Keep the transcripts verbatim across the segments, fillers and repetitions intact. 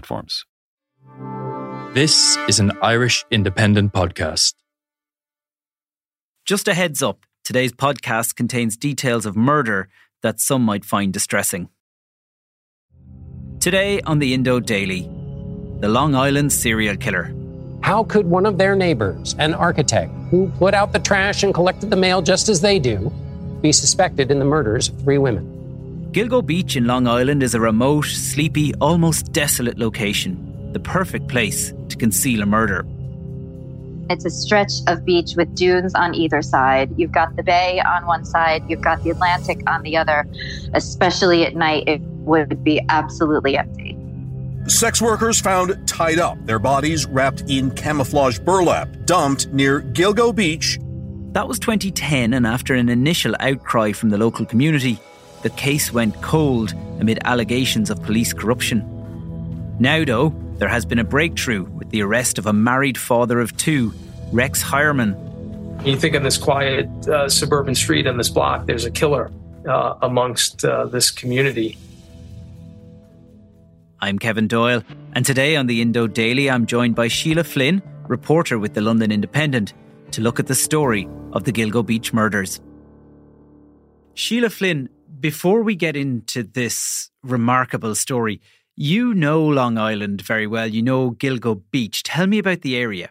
Platforms. This is an Irish Independent podcast. Just a heads up, today's podcast contains details of murder that some might find distressing. Today on the Indo Daily, the Long Island serial killer. How could one of their neighbours, an architect who put out the trash and collected the mail just as they do, be suspected in the murders of three women? Gilgo Beach in Long Island is a remote, sleepy, almost desolate location. The perfect place to conceal a murder. It's a stretch of beach with dunes on either side. You've got the bay on one side, you've got the Atlantic on the other. Especially at night, it would be absolutely empty. Sex workers found tied up, their bodies wrapped in camouflage burlap, dumped near Gilgo Beach. That was twenty ten, and after an initial outcry from the local community, the case went cold amid allegations of police corruption. Now, though, there has been a breakthrough with the arrest of a married father of two, Rex Heuermann. You think on this quiet uh, suburban street on this block, there's a killer uh, amongst uh, this community. I'm Kevin Doyle, and today on the Indo Daily, I'm joined by Sheila Flynn, reporter with the London Independent, to look at the story of the Gilgo Beach murders. Sheila Flynn, before we get into this remarkable story, you know Long Island very well. You know Gilgo Beach. Tell me about the area.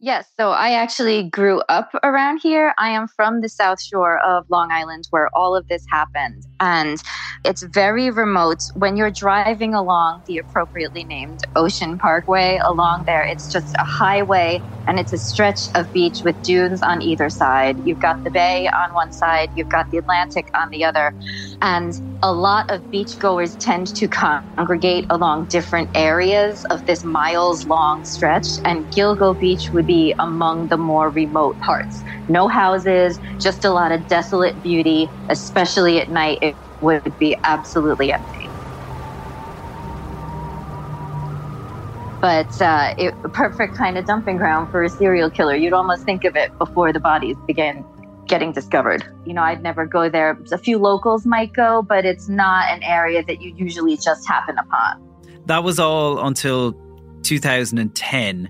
Yes, so I actually grew up around here. I am from the South Shore of Long Island where all of this happened. And it's very remote. When you're driving along the appropriately named Ocean Parkway along there, it's just a highway and it's a stretch of beach with dunes on either side. You've got the bay on one side, you've got the Atlantic on the other. And a lot of beachgoers tend to congregate along different areas of this miles-long stretch. And Gilgo Beach would be among the more remote parts. No houses, just a lot of desolate beauty, especially at night. It would be absolutely empty. But uh, it, a perfect kind of dumping ground for a serial killer. You'd almost think of it before the bodies began getting discovered. You know, I'd never go there. A few locals might go, but it's not an area that you usually just happen upon. That was all until two thousand ten,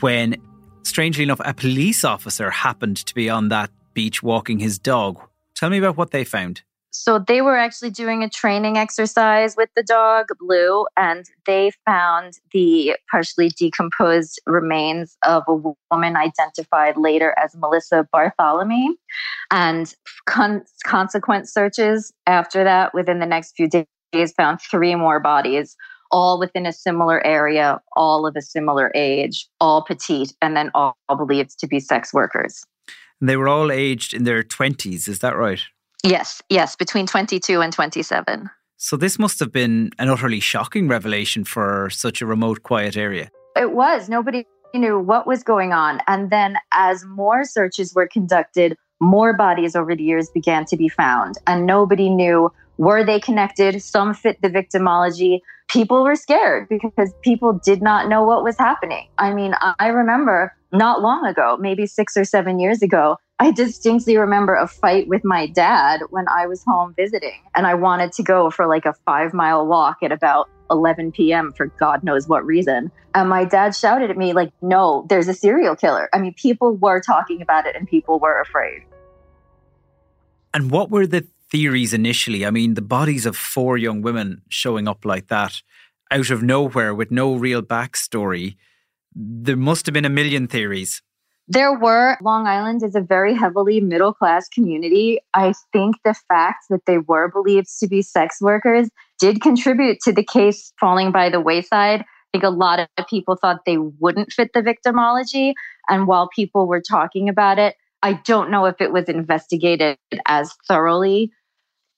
when, strangely enough, a police officer happened to be on that beach walking his dog. Tell me about what they found. So they were actually doing a training exercise with the dog, Blue, and they found the partially decomposed remains of a woman identified later as Melissa Bartholomew. And con- consequent searches after that, within the next few days, found three more bodies, all within a similar area, all of a similar age, all petite, and then all believed to be sex workers. And they were all aged in their twenties, is that right? Yes, yes, between twenty-two and twenty-seven. So this must have been an utterly shocking revelation for such a remote, quiet area. It was. Nobody knew what was going on. And then as more searches were conducted, more bodies over the years began to be found. And nobody knew, were they connected? Some fit the victimology. People were scared because people did not know what was happening. I mean, I remember not long ago, maybe six or seven years ago, I distinctly remember a fight with my dad when I was home visiting, and I wanted to go for like a five mile walk at about eleven p.m. for God knows what reason. And my dad shouted at me like, no, there's a serial killer. I mean, people were talking about it and people were afraid. And what were the theories initially? I mean, the bodies of four young women showing up like that out of nowhere with no real backstory. There must have been a million theories. There were. Long Island is a very heavily middle-class community. I think the fact that they were believed to be sex workers did contribute to the case falling by the wayside. think a lot of people thought they wouldn't fit the victimology. And while people were talking about it, I don't know if it was investigated as thoroughly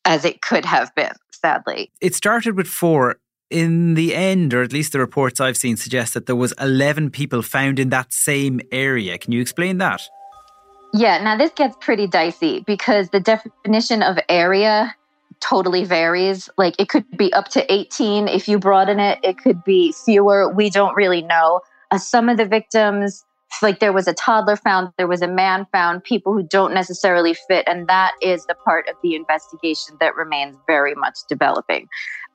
as it could have been, sadly. It started with four. In the end, or at least the reports I've seen suggest that there was eleven people found in that same area. Can you explain that? Yeah, now this gets pretty dicey because the definition of area totally varies. Like it could be up to eighteen. If you broaden it, it could be fewer. We don't really know. Uh, some of the victims, like there was a toddler found, there was a man found, people who don't necessarily fit. And that is the part of the investigation that remains very much developing.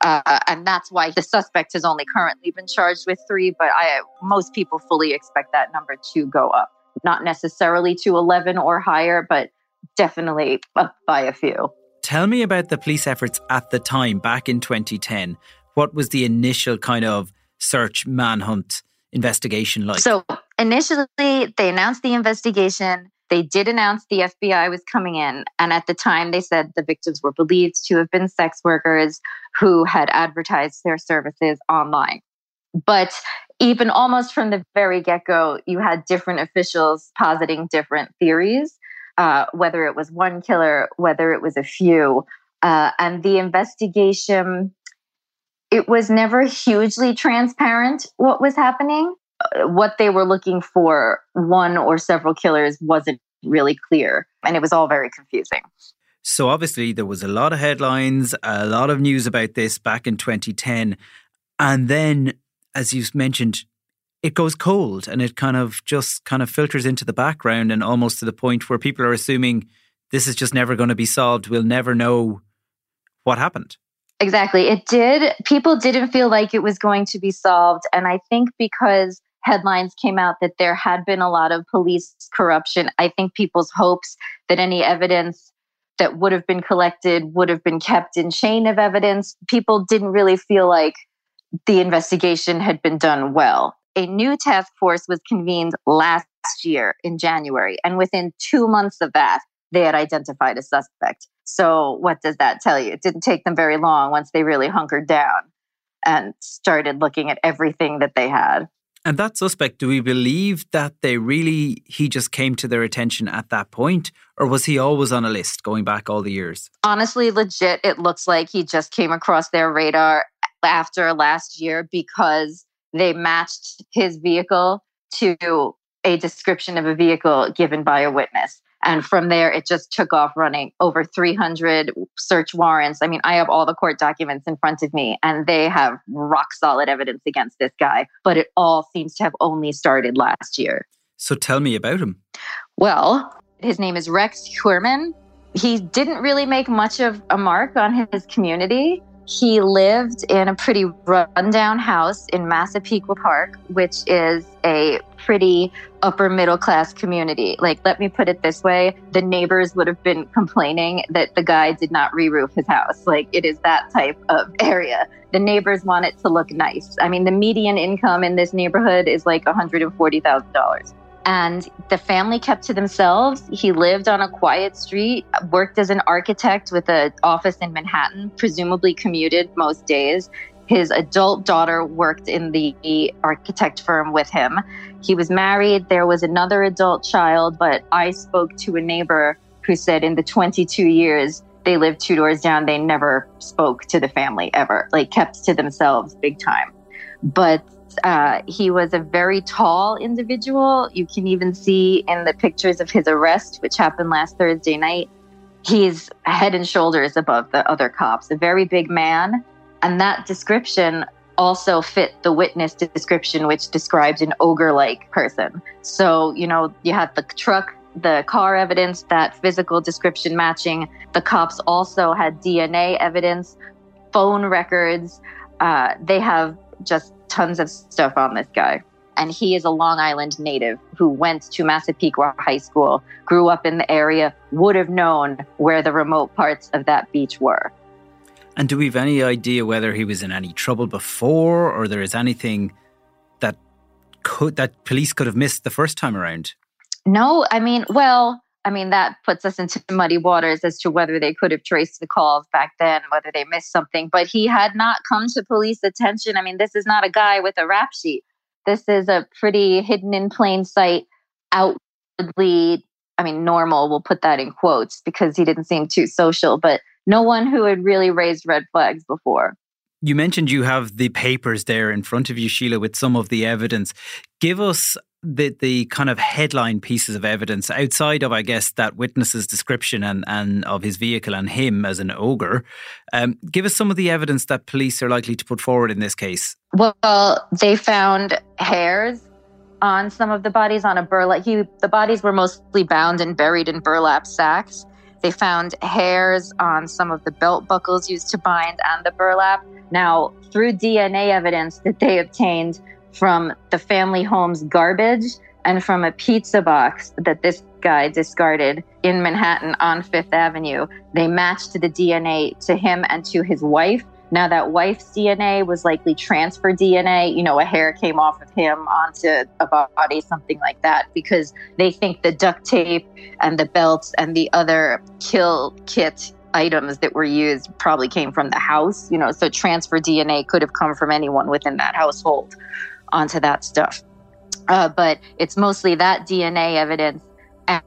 Uh, and that's why the suspect has only currently been charged with three. But I, most people fully expect that number to go up. Not necessarily to eleven or higher, but definitely up by a few. Tell me about the police efforts at the time, back in twenty ten. What was the initial kind of search, manhunt, investigation like? So initially, they announced the investigation. They did announce the F B I was coming in. And at the time, they said the victims were believed to have been sex workers who had advertised their services online. But even almost from the very get-go, you had different officials positing different theories. Uh, whether it was one killer, whether it was a few. Uh, and the investigation, it was never hugely transparent what was happening. Uh, what they were looking for, one or several killers, wasn't really clear. And it was all very confusing. So obviously there was a lot of headlines, a lot of news about this back in twenty ten. And then, as you mentioned, it goes cold and it kind of just kind of filters into the background and almost to the point where people are assuming this is just never going to be solved. We'll never know what happened. Exactly. It did. People didn't feel like it was going to be solved. And I think because headlines came out that there had been a lot of police corruption, I think people's hopes that any evidence that would have been collected would have been kept in chain of evidence. People didn't really feel like the investigation had been done well. A new task force was convened last year in January, and within two months of that, they had identified a suspect. So what does that tell you? It didn't take them very long once they really hunkered down and started looking at everything that they had. And that suspect, do we believe that they really, he just came to their attention at that point? Or was he always on a list going back all the years? Honestly, legit, it looks like he just came across their radar after last year because they matched his vehicle to a description of a vehicle given by a witness. And from there, it just took off running. Over three hundred search warrants. I mean, I have all the court documents in front of me, and they have rock solid evidence against this guy. But it all seems to have only started last year. So tell me about him. Well, his name is Rex Heuermann. He didn't really make much of a mark on his community. He lived in a pretty rundown house in Massapequa Park, which is a pretty upper middle class community. Like, let me put it this way. The neighbors would have been complaining that the guy did not re-roof his house. Like, it is that type of area. The neighbors want it to look nice. I mean, the median income in this neighborhood is like one hundred forty thousand dollars. And the family kept to themselves. He lived on a quiet street, worked as an architect with an office in Manhattan, presumably commuted most days. His adult daughter worked in the architect firm with him. He was married. There was another adult child, but I spoke to a neighbor who said in the twenty-two years they lived two doors down, they never spoke to the family ever, like kept to themselves big time. But Uh, he was a very tall individual. You can even see in the pictures of his arrest, which happened last Thursday night, he's head and shoulders above the other cops, a very big man. And that description also fit the witness description, which described an ogre-like person. So, you know, you had the truck, the car evidence, that physical description matching. The cops also had D N A evidence, phone records. Uh, they have just tons of stuff on this guy. And he is a Long Island native who went to Massapequa High School, grew up in the area, would have known where the remote parts of that beach were. And do we have any idea whether he was in any trouble before or there is anything that could that police could have missed the first time around? No, I mean, well, I mean, that puts us into muddy waters as to whether they could have traced the calls back then, whether they missed something. But he had not come to police attention. I mean, this is not a guy with a rap sheet. This is a pretty hidden in plain sight, outwardly, I mean, normal, we'll put that in quotes because he didn't seem too social, but no one who had really raised red flags before. You mentioned you have the papers there in front of you, Sheila, with some of the evidence. Give us the the kind of headline pieces of evidence outside of, I guess, that witness's description and, and of his vehicle and him as an ogre. Um, give us some of the evidence that police are likely to put forward in this case. Well, they found hairs on some of the bodies on a burlap. He, the bodies were mostly bound and buried in burlap sacks. They found hairs on some of the belt buckles used to bind and the burlap. Now, through D N A evidence that they obtained from the family home's garbage and from a pizza box that this guy discarded in Manhattan on Fifth Avenue, they matched the D N A to him and to his wife. Now, that wife's D N A was likely transfer D N A. You know, a hair came off of him onto a body, something like that, because they think the duct tape and the belts and the other kill kit items that were used probably came from the house, you know, so transfer D N A could have come from anyone within that household onto that stuff. Uh, but it's mostly that D N A evidence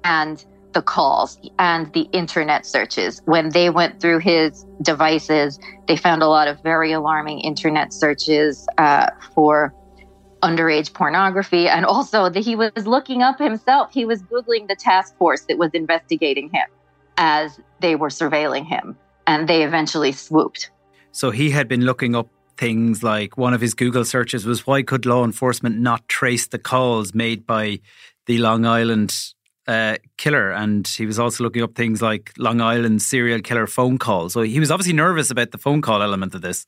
and the calls and the internet searches. When they went through his devices, they found a lot of very alarming internet searches uh, for underage pornography. And also that he was looking up himself. He was Googling the task force that was investigating him as they were surveilling him, and they eventually swooped. So he had been looking up things like, one of his Google searches was, why could law enforcement not trace the calls made by the Long Island uh, killer? And he was also looking up things like Long Island serial killer phone calls. So he was obviously nervous about the phone call element of this.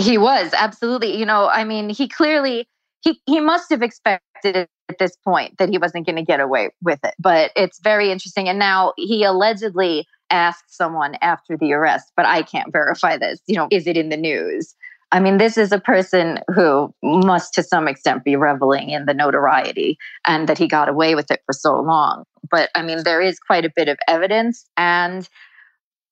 He was, absolutely. You know, I mean, he clearly, he, he must have expected it at this point that he wasn't going to get away with it. But it's very interesting. And now he allegedly asked someone after the arrest, but I can't verify this. You know, is it in the news? I mean, this is a person who must to some extent be reveling in the notoriety and that he got away with it for so long. But I mean, there is quite a bit of evidence. And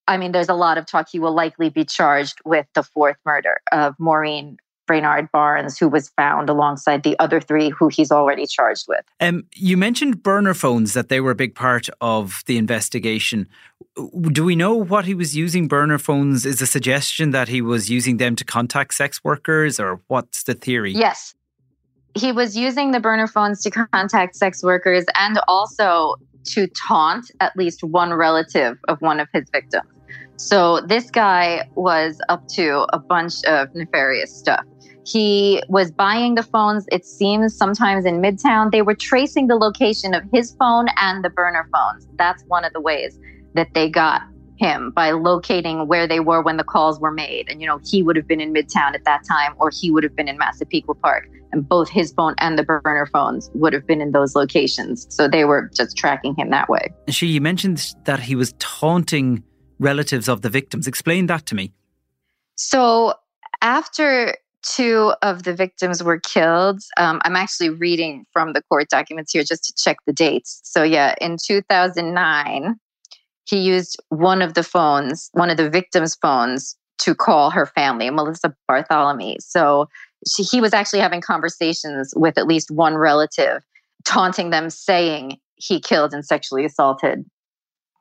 I mean, there's a lot of talk. He will likely be charged with the fourth murder of Maureen Brainard-Barnes, who was found alongside the other three who he's already charged with. Um, you mentioned burner phones, that they were a big part of the investigation. Do we know what he was using burner phones? Is the suggestion that he was using them to contact sex workers, or what's the theory? Yes. He was using the burner phones to contact sex workers and also to taunt at least one relative of one of his victims. So this guy was up to a bunch of nefarious stuff. He was buying the phones, it seems, sometimes in Midtown. They were tracing the location of his phone and the burner phones. That's one of the ways that they got him, by locating where they were when the calls were made. And, you know, he would have been in Midtown at that time, or he would have been in Massapequa Park. And both his phone and the burner phones would have been in those locations. So they were just tracking him that way. She, you mentioned that he was taunting relatives of the victims. Explain that to me. So after two of the victims were killed. Um, I'm actually reading from the court documents here just to check the dates. So yeah, in two thousand nine, he used one of the phones, one of the victims' phones, to call her family, Melissa Bartholomew. So she, he was actually having conversations with at least one relative, taunting them, saying he killed and sexually assaulted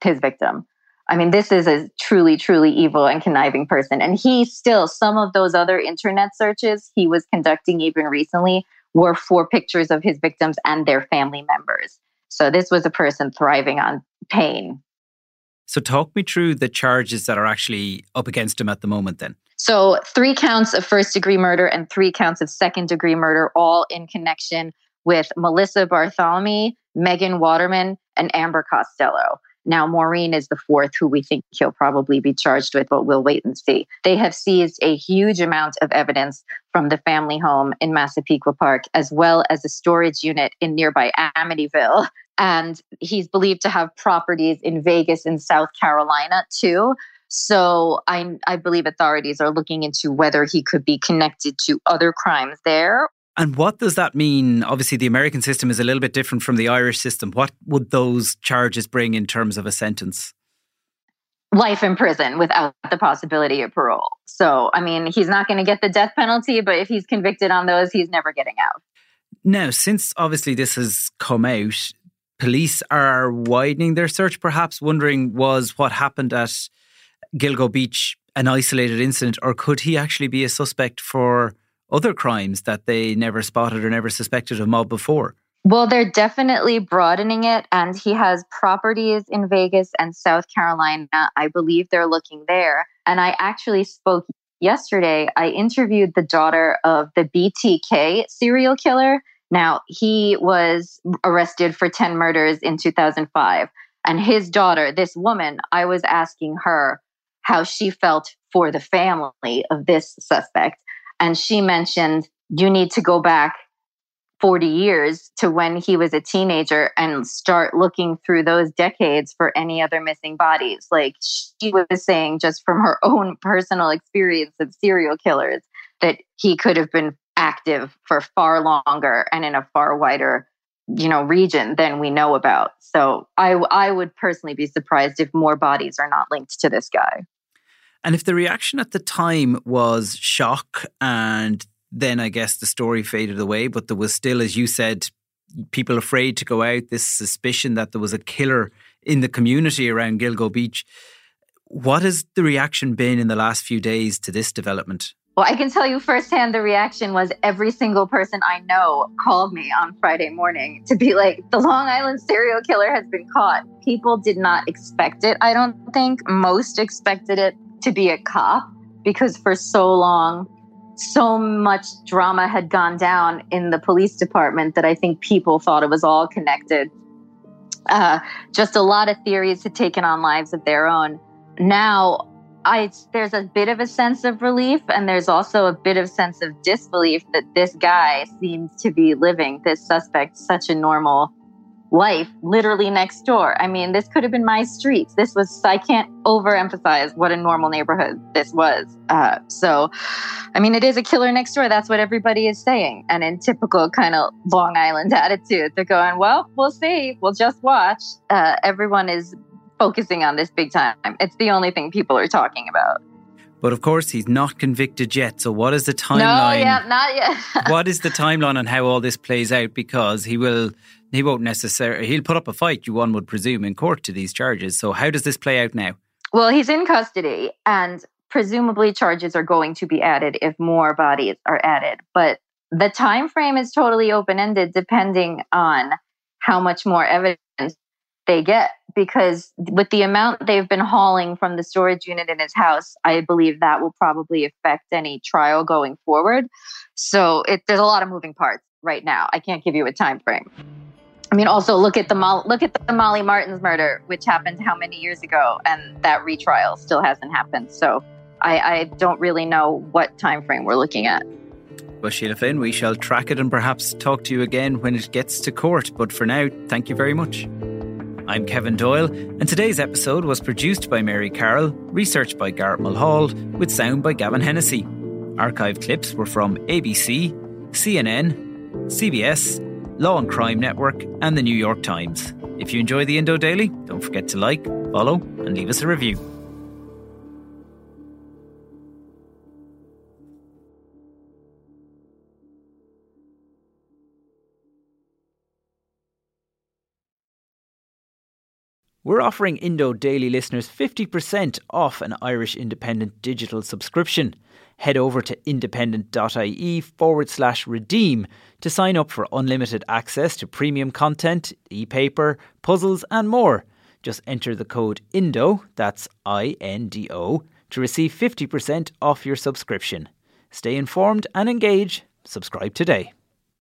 his victim. I mean, this is a truly, truly evil and conniving person. And he still, some of those other internet searches he was conducting even recently were for pictures of his victims and their family members. So this was a person thriving on pain. So talk me through the charges that are actually up against him at the moment then. So three counts of first degree murder and three counts of second degree murder, all in connection with Melissa Bartholomew, Megan Waterman, and Amber Costello. Now, Maureen is the fourth, who we think he'll probably be charged with, but we'll wait and see. They have seized a huge amount of evidence from the family home in Massapequa Park, as well as a storage unit in nearby Amityville. And he's believed to have properties in Vegas and South Carolina, too. So I, I believe authorities are looking into whether he could be connected to other crimes there. And what does that mean? Obviously, the American system is a little bit different from the Irish system. What would those charges bring in terms of a sentence? Life in prison without the possibility of parole. So, I mean, he's not going to get the death penalty, but if he's convicted on those, he's never getting out. Now, since obviously this has come out, police are widening their search, perhaps wondering, was what happened at Gilgo Beach an isolated incident, or could he actually be a suspect for other crimes that they never spotted or never suspected of mob before? Well, they're definitely broadening it, and he has properties in Vegas and South Carolina. I believe they're looking there. And I actually spoke yesterday. I interviewed the daughter of the B T K serial killer. Now, he was arrested for ten murders in two thousand five. And his daughter, this woman, I was asking her how she felt for the family of this suspect. And she mentioned, you need to go back forty years to when he was a teenager and start looking through those decades for any other missing bodies. Like, she was saying just from her own personal experience of serial killers that he could have been active for far longer and in a far wider, you know, region than we know about. So I, I would personally be surprised if more bodies are not linked to this guy. And if the reaction at the time was shock, and then I guess the story faded away, but there was still, as you said, people afraid to go out, this suspicion that there was a killer in the community around Gilgo Beach. What has the reaction been in the last few days to this development? Well, I can tell you firsthand, the reaction was every single person I know called me on Friday morning to be like, the Long Island serial killer has been caught. People did not expect it, I don't think. Most expected it to be a cop, because for so long, so much drama had gone down in the police department that I think people thought it was all connected. Uh, just a lot of theories had taken on lives of their own. Now, I, there's a bit of a sense of relief, and there's also a bit of sense of disbelief that this guy seems to be living, this suspect, such a normal life literally next door. I mean, this could have been my streets. This was, I can't overemphasize what a normal neighborhood this was. Uh, so, I mean, it is a killer next door. That's what everybody is saying. And in typical kind of Long Island attitude, they're going, well, we'll see. We'll just watch. Uh, everyone is focusing on this big time. It's the only thing people are talking about. But of course, he's not convicted yet. So what is the timeline? No, yeah, not yet. What is the timeline on how all this plays out? Because he will... He won't necessarily, he'll put up a fight, you one would presume, in court to these charges. So how does this play out now? Well, he's in custody, and presumably charges are going to be added if more bodies are added. But the time frame is totally open-ended depending on how much more evidence they get. Because with the amount they've been hauling from the storage unit in his house, I believe that will probably affect any trial going forward. So it, there's a lot of moving parts right now. I can't give you a time frame. I mean, also look at the look at the Molly Martin's murder, which happened how many years ago, and that retrial still hasn't happened. So I, I don't really know what time frame we're looking at. Well, Sheila Flynn, we shall track it and perhaps talk to you again when it gets to court. But for now, thank you very much. I'm Kevin Doyle, and today's episode was produced by Mary Carroll, researched by Gareth Mulhall, with sound by Gavin Hennessy. Archive clips were from A B C, C N N, C B S, Law and Crime Network, and the New York Times. If you enjoy the Indo Daily, don't forget to like, follow, and leave us a review. We're offering Indo Daily listeners fifty percent off an Irish Independent digital subscription. Head over to independent.ie forward slash redeem to sign up for unlimited access to premium content, e-paper, puzzles and more. Just enter the code INDO, that's I N D O, to receive fifty percent off your subscription. Stay informed and engage. Subscribe today.